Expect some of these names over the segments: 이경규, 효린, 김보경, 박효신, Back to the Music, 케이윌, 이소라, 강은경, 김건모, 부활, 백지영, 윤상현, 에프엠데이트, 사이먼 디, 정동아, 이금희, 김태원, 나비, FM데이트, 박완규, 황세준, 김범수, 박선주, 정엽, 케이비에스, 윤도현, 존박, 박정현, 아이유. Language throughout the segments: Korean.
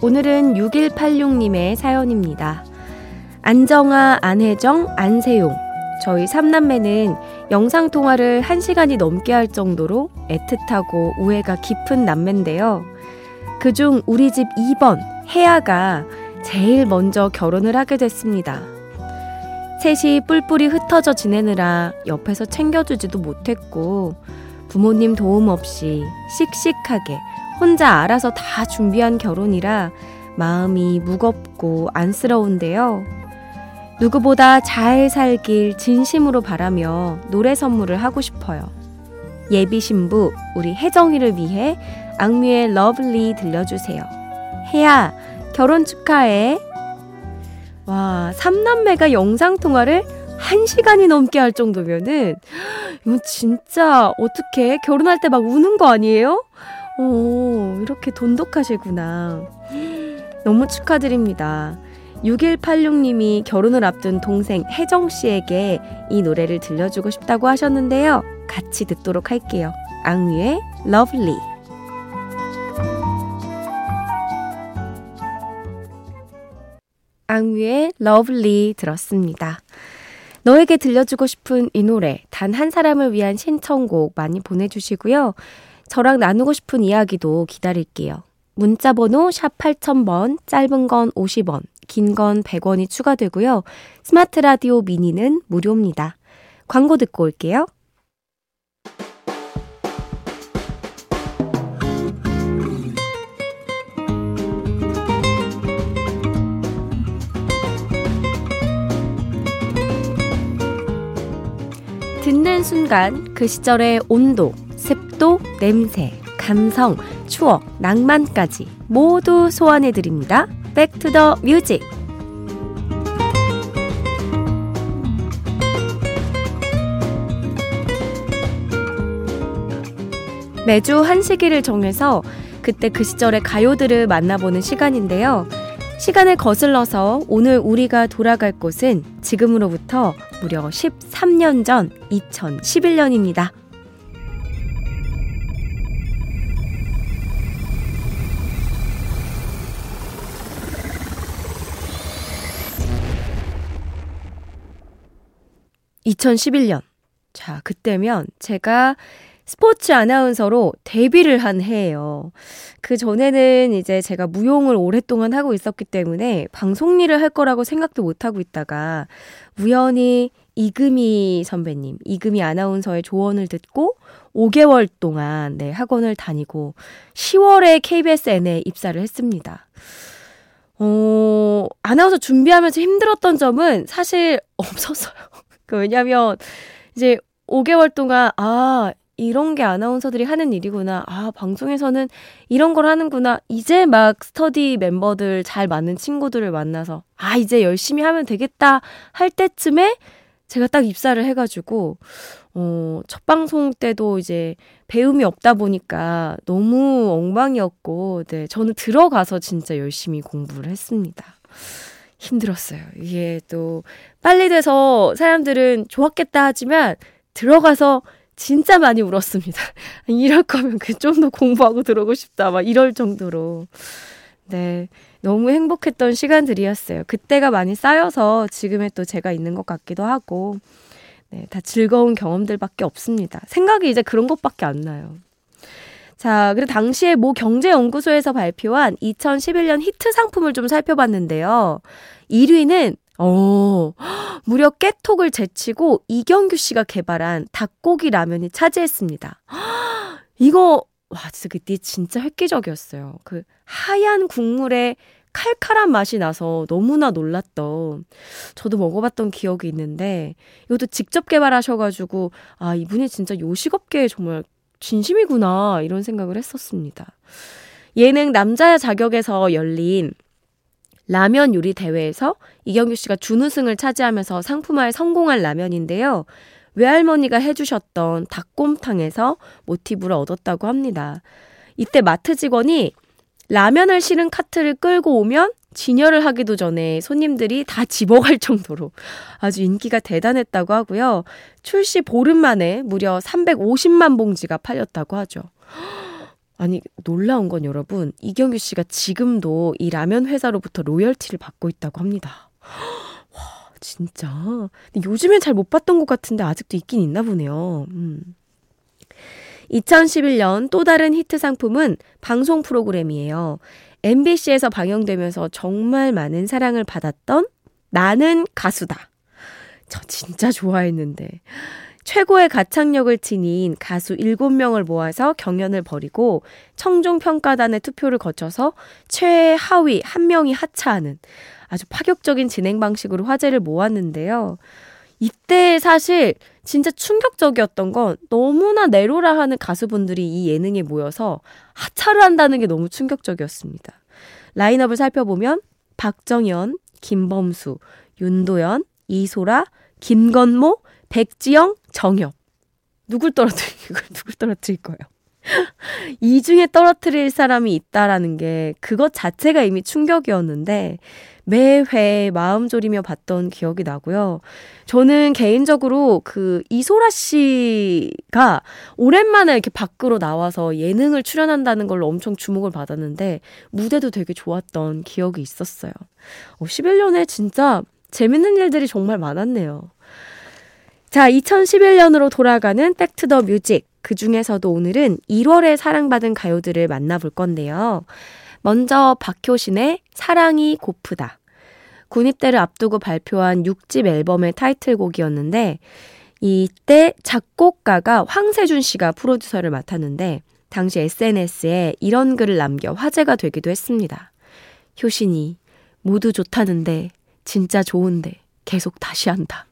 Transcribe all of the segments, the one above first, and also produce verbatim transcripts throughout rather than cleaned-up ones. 오늘은 육일팔육님의 사연입니다. 안정아, 안혜정, 안세용. 저희 삼남매는 영상통화를 한 시간이 넘게 할 정도로 애틋하고 우애가 깊은 남매인데요. 그중 우리 집 이 번 혜아가 제일 먼저 결혼을 하게 됐습니다. 셋이 뿔뿔이 흩어져 지내느라 옆에서 챙겨주지도 못했고 부모님 도움 없이 씩씩하게 혼자 알아서 다 준비한 결혼이라 마음이 무겁고 안쓰러운데요. 누구보다 잘 살길 진심으로 바라며 노래 선물을 하고 싶어요. 예비 신부 우리 혜정이를 위해 악뮤의 러블리 들려주세요. 혜야, 결혼 축하해. 와, 삼남매가 영상통화를 한 시간이 넘게 할 정도면은 이건 진짜 어떻게 결혼할 때 막 우는 거 아니에요? 오, 이렇게 돈독하시구나. 너무 축하드립니다. 육일팔육님이 결혼을 앞둔 동생 혜정씨에게 이 노래를 들려주고 싶다고 하셨는데요. 같이 듣도록 할게요. 악뮤의 러블리. 악뮤의 러블리 들었습니다. 너에게 들려주고 싶은 이 노래, 단 한 사람을 위한 신청곡 많이 보내주시고요. 저랑 나누고 싶은 이야기도 기다릴게요. 문자번호 샵 팔천 번, 짧은 건 오십 원, 긴 건 백 원이 추가되고요. 스마트 라디오 미니는 무료입니다. 광고 듣고 올게요. 듣는 순간 그 시절의 온도, 습도, 냄새, 감성, 추억, 낭만까지 모두 소환해드립니다. Back to the music. 매주 한 시기를 정해서 그때 그 시절의 가요들을 만나보는 시간인데요. 시간을 거슬러서 오늘 우리가 돌아갈 곳은 지금으로부터 무려 십삼 년 전 이천십일 년입니다. 이천십일 년. 자, 그때면 제가 스포츠 아나운서로 데뷔를 한 해예요. 그 전에는 이제 제가 무용을 오랫동안 하고 있었기 때문에 방송 일을 할 거라고 생각도 못하고 있다가 우연히 이금희 선배님, 이금희 아나운서의 조언을 듣고 오 개월 동안 네, 학원을 다니고 시월에 케이비에스 엔에 입사를 했습니다. 어, 아나운서 준비하면서 힘들었던 점은 사실 없었어요. 왜냐면 이제 오 개월 동안 아, 이런 게 아나운서들이 하는 일이구나. 아, 방송에서는 이런 걸 하는구나. 이제 막 스터디 멤버들 잘 맞는 친구들을 만나서 아, 이제 열심히 하면 되겠다 할 때쯤에 제가 딱 입사를 해가지고 어, 첫 방송 때도 이제 배움이 없다 보니까 너무 엉망이었고, 네, 저는 들어가서 진짜 열심히 공부를 했습니다. 힘들었어요. 이게 또 빨리 돼서 사람들은 좋았겠다 하지만 들어가서 진짜 많이 울었습니다. 이럴 거면 좀 더 공부하고 들어오고 싶다 막 이럴 정도로. 네, 너무 행복했던 시간들이었어요. 그때가 많이 쌓여서 지금의 또 제가 있는 것 같기도 하고. 네, 다 즐거운 경험들밖에 없습니다. 생각이 이제 그런 것밖에 안 나요. 자, 그리고 당시에 모 경제연구소에서 발표한 이천십일 년 히트 상품을 좀 살펴봤는데요. 일 위는 오, 무려 깨톡을 제치고 이경규 씨가 개발한 닭고기 라면이 차지했습니다. 이거 와, 진짜 그때 진짜 획기적이었어요. 그 하얀 국물에 칼칼한 맛이 나서 너무나 놀랐던, 저도 먹어봤던 기억이 있는데, 이것도 직접 개발하셔가지고 아, 이분이 진짜 요식업계에 정말 진심이구나 이런 생각을 했었습니다. 예능 남자 자격에서 열린 라면 요리 대회에서 이경규 씨가 준우승을 차지하면서 상품화에 성공한 라면인데요. 외할머니가 해주셨던 닭곰탕에서 모티브를 얻었다고 합니다. 이때 마트 직원이 라면을 실은 카트를 끌고 오면 진열을 하기도 전에 손님들이 다 집어갈 정도로 아주 인기가 대단했다고 하고요. 출시 보름 만에 무려 삼백오십만 봉지가 팔렸다고 하죠. 아니, 놀라운 건 여러분, 이경규 씨가 지금도 이 라면 회사로부터 로열티를 받고 있다고 합니다. 와, 진짜. 근데 요즘엔 잘 못 봤던 것 같은데 아직도 있긴 있나 보네요. 음. 이천십일 년 또 다른 히트 상품은 방송 프로그램이에요. 엠비씨에서 방영되면서 정말 많은 사랑을 받았던 나는 가수다. 저 진짜 좋아했는데. 최고의 가창력을 지닌 가수 일곱 명을 모아서 경연을 벌이고 청중평가단의 투표를 거쳐서 최하위 한 명이 하차하는 아주 파격적인 진행 방식으로 화제를 모았는데요. 이때 사실 진짜 충격적이었던 건 너무나 내로라 하는 가수분들이 이 예능에 모여서 하차를 한다는 게 너무 충격적이었습니다. 라인업을 살펴보면 박정현, 김범수, 윤도현, 이소라, 김건모, 백지영, 정엽. 누굴 떨어뜨릴, 누굴 떨어뜨릴 거예요? 이 중에 떨어뜨릴 사람이 있다라는 게 그것 자체가 이미 충격이었는데 매회 마음 졸이며 봤던 기억이 나고요. 저는 개인적으로 그 이소라 씨가 오랜만에 이렇게 밖으로 나와서 예능을 출연한다는 걸로 엄청 주목을 받았는데 무대도 되게 좋았던 기억이 있었어요. 어, 십일 년에 진짜 재밌는 일들이 정말 많았네요. 자, 이천십일 년으로 돌아가는 Back to the Music. 그 중에서도 오늘은 일월에 사랑받은 가요들을 만나볼 건데요. 먼저 박효신의 사랑이 고프다. 군입대를 앞두고 발표한 육 집 앨범의 타이틀곡이었는데 이때 작곡가가 황세준 씨가 프로듀서를 맡았는데 당시 에스엔에스에 이런 글을 남겨 화제가 되기도 했습니다. 효신이 모두 좋다는데 진짜 좋은데 계속 다시 한다.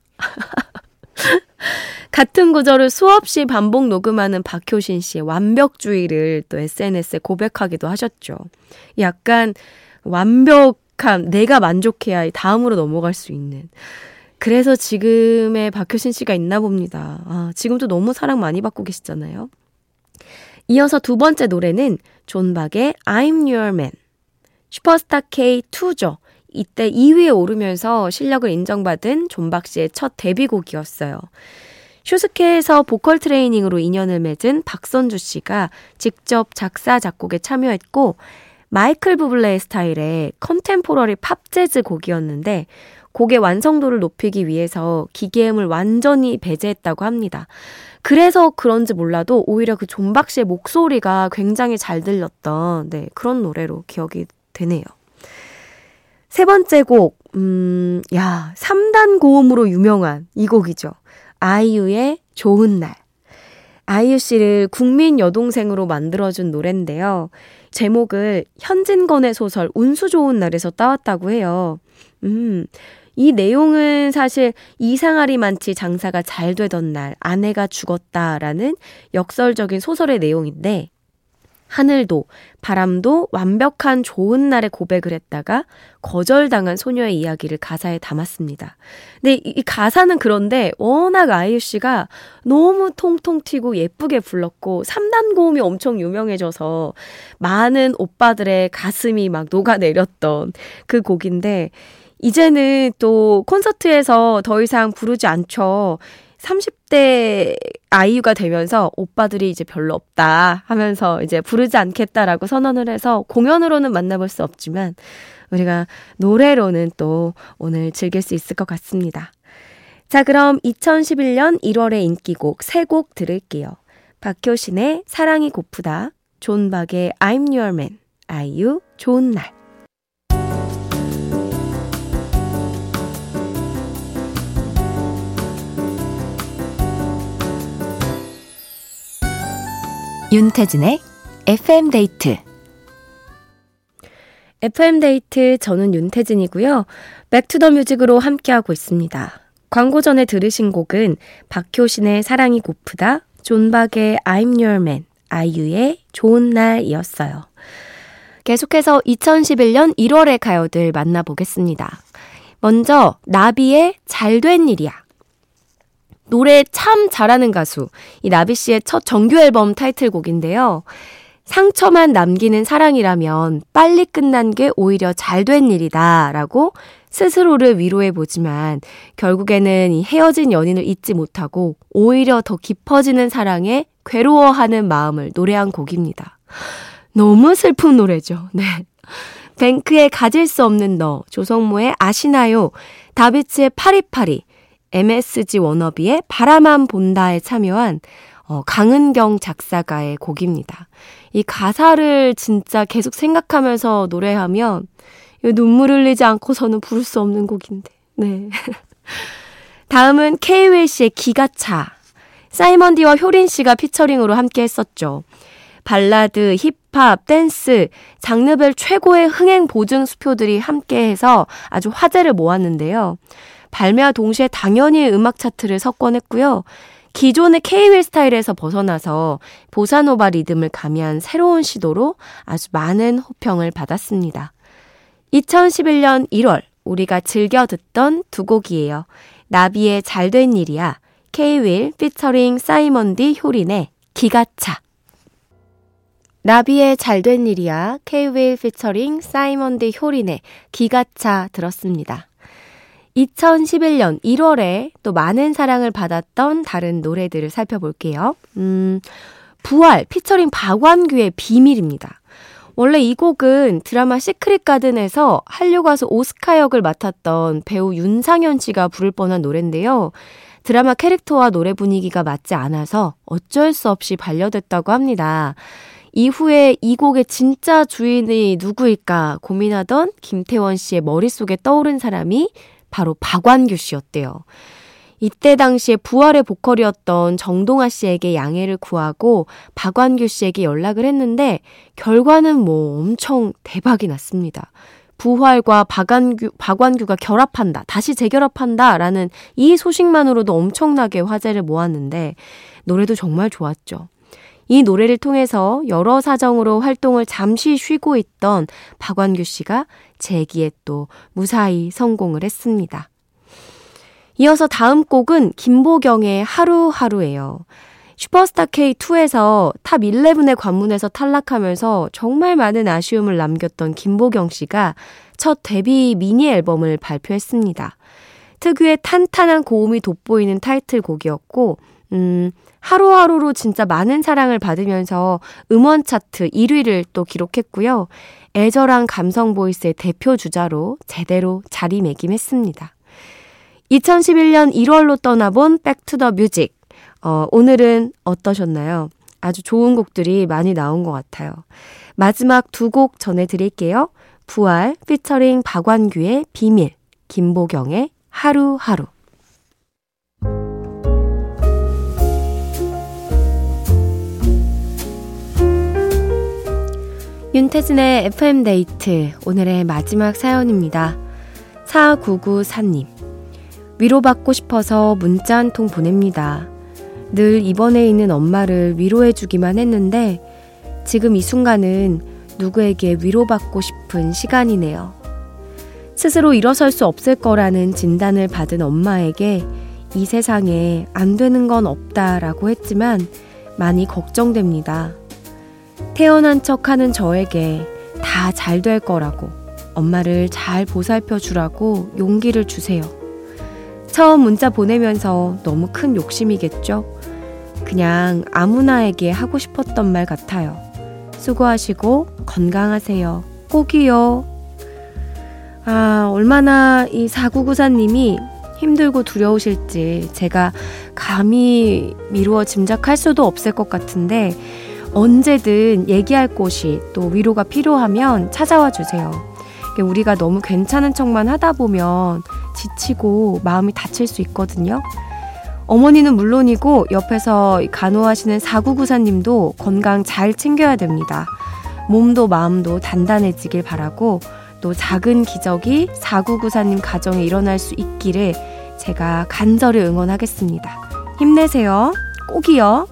같은 구절을 수없이 반복 녹음하는 박효신 씨의 완벽주의를 또 에스엔에스에 고백하기도 하셨죠. 약간 완벽함, 내가 만족해야 다음으로 넘어갈 수 있는. 그래서 지금의 박효신 씨가 있나 봅니다. 아, 지금도 너무 사랑 많이 받고 계시잖아요. 이어서 두 번째 노래는 존박의 I'm Your Man. 슈퍼스타 케이 투죠. 이때 이 위에 오르면서 실력을 인정받은 존박 씨의 첫 데뷔곡이었어요. 슈스케에서 보컬 트레이닝으로 인연을 맺은 박선주 씨가 직접 작사, 작곡에 참여했고 마이클 부블레의 스타일의 컨템포러리 팝 재즈 곡이었는데 곡의 완성도를 높이기 위해서 기계음을 완전히 배제했다고 합니다. 그래서 그런지 몰라도 오히려 그 존박 씨의 목소리가 굉장히 잘 들렸던, 네, 그런 노래로 기억이 되네요. 세 번째 곡, 음, 야, 삼 단 고음으로 유명한 이 곡이죠. 아이유의 좋은 날. 아이유 씨를 국민 여동생으로 만들어준 노래인데요. 제목을 현진건의 소설 운수 좋은 날에서 따왔다고 해요. 음, 이 내용은 사실 이상하리 많지 장사가 잘 되던 날 아내가 죽었다라는 역설적인 소설의 내용인데 하늘도, 바람도 완벽한 좋은 날에 고백을 했다가 거절당한 소녀의 이야기를 가사에 담았습니다. 근데 이, 이 가사는 그런데 워낙 아이유 씨가 너무 통통 튀고 예쁘게 불렀고 삼 단 고음이 엄청 유명해져서 많은 오빠들의 가슴이 막 녹아내렸던 그 곡인데 이제는 또 콘서트에서 더 이상 부르지 않죠. 삼십 대 아이유가 되면서 오빠들이 이제 별로 없다 하면서 이제 부르지 않겠다라고 선언을 해서 공연으로는 만나볼 수 없지만 우리가 노래로는 또 오늘 즐길 수 있을 것 같습니다. 자, 그럼 이천십일 년 일월의 인기곡 세 곡 들을게요. 박효신의 사랑이 고프다, 존박의 I'm Your Man, 아이유 좋은 날. 윤태진의 에프엠데이트. 에프엠데이트, 저는 윤태진이고요. Back to the Music으로 함께하고 있습니다. 광고 전에 들으신 곡은 박효신의 사랑이 고프다, 존박의 I'm Your Man, 아이유의 좋은 날이었어요. 계속해서 이천십일 년 일월의 가요들 만나보겠습니다. 먼저 나비의 잘된 일이야. 노래 참 잘하는 가수, 이 나비 씨의 첫 정규앨범 타이틀곡인데요. 상처만 남기는 사랑이라면 빨리 끝난 게 오히려 잘된 일이다 라고 스스로를 위로해보지만 결국에는 이 헤어진 연인을 잊지 못하고 오히려 더 깊어지는 사랑에 괴로워하는 마음을 노래한 곡입니다. 너무 슬픈 노래죠. 네. 뱅크의 가질 수 없는 너, 조성모의 아시나요, 다비치의 파리파리, 엠에스지 워너비의 바라만 본다에 참여한 어, 강은경 작사가의 곡입니다. 이 가사를 진짜 계속 생각하면서 노래하면 눈물 흘리지 않고서는 부를 수 없는 곡인데. 네. 다음은 케이더블유씨의 기가차. 사이먼 디와 효린 씨가 피처링으로 함께 했었죠. 발라드, 힙합, 댄스, 장르별 최고의 흥행 보증 수표들이 함께해서 아주 화제를 모았는데요. 발매와 동시에 당연히 음악 차트를 석권했고요. 기존의 케이윌 스타일에서 벗어나서 보사노바 리듬을 가미한 새로운 시도로 아주 많은 호평을 받았습니다. 이천십일 년 일월 우리가 즐겨 듣던 두 곡이에요. 나비의 잘된 일이야, 케이윌 피처링 사이먼디 효린의 기가차. 나비의 잘된 일이야, 케이윌 피처링 사이먼디 효린의 기가차 들었습니다. 이천십일 년 일월에 또 많은 사랑을 받았던 다른 노래들을 살펴볼게요. 음, 부활 피처링 박완규의 비밀입니다. 원래 이 곡은 드라마 시크릿 가든에서 한류 가수 오스카 역을 맡았던 배우 윤상현 씨가 부를 뻔한 노래인데요. 드라마 캐릭터와 노래 분위기가 맞지 않아서 어쩔 수 없이 반려됐다고 합니다. 이후에 이 곡의 진짜 주인이 누구일까 고민하던 김태원 씨의 머릿속에 떠오른 사람이 바로 박완규 씨였대요. 이때 당시에 부활의 보컬이었던 정동아 씨에게 양해를 구하고 박완규 씨에게 연락을 했는데 결과는 뭐 엄청 대박이 났습니다. 부활과 박완규, 박완규가 결합한다, 다시 재결합한다 라는 이 소식만으로도 엄청나게 화제를 모았는데 노래도 정말 좋았죠. 이 노래를 통해서 여러 사정으로 활동을 잠시 쉬고 있던 박완규 씨가 재기에 또 무사히 성공을 했습니다. 이어서 다음 곡은 김보경의 하루하루예요. 슈퍼스타 케이 투에서 탑 십일의 관문에서 탈락하면서 정말 많은 아쉬움을 남겼던 김보경 씨가 첫 데뷔 미니 앨범을 발표했습니다. 특유의 탄탄한 고음이 돋보이는 타이틀곡이었고 음, 하루하루로 진짜 많은 사랑을 받으면서 음원 차트 일 위를 또 기록했고요. 애절한 감성 보이스의 대표 주자로 제대로 자리매김했습니다. 이천십일 년 일월로 떠나본 백투더뮤직. 어, 오늘은 어떠셨나요? 아주 좋은 곡들이 많이 나온 것 같아요. 마지막 두 곡 전해드릴게요. 부활 피처링 박완규의 비밀, 김보경의 하루하루. 윤태진의 에프엠데이트, 오늘의 마지막 사연입니다. 사구구사 님, 위로받고 싶어서 문자 한 통 보냅니다. 늘 입원해 있는 엄마를 위로해주기만 했는데 지금 이 순간은 누구에게 위로받고 싶은 시간이네요. 스스로 일어설 수 없을 거라는 진단을 받은 엄마에게 이 세상에 안 되는 건 없다라고 했지만 많이 걱정됩니다. 태어난 척하는 저에게 다 잘 될 거라고 엄마를 잘 보살펴 주라고 용기를 주세요. 처음 문자 보내면서 너무 큰 욕심이겠죠? 그냥 아무나에게 하고 싶었던 말 같아요. 수고하시고 건강하세요. 꼭이요. 아, 얼마나 이 사구구사님이 힘들고 두려우실지 제가 감히 미루어 짐작할 수도 없을 것 같은데 언제든 얘기할 곳이 또 위로가 필요하면 찾아와 주세요. 우리가 너무 괜찮은 척만 하다 보면 지치고 마음이 다칠 수 있거든요. 어머니는 물론이고 옆에서 간호하시는 사구구사님도 건강 잘 챙겨야 됩니다. 몸도 마음도 단단해지길 바라고 또 작은 기적이 사구구사님 가정에 일어날 수 있기를 제가 간절히 응원하겠습니다. 힘내세요. 꼭이요.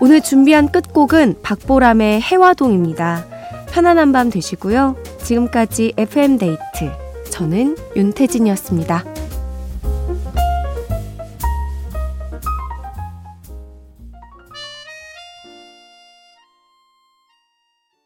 오늘 준비한 끝곡은 박보람의 해화동입니다. 편안한 밤 되시고요. 지금까지 에프엠 데이트. 저는 윤태진이었습니다.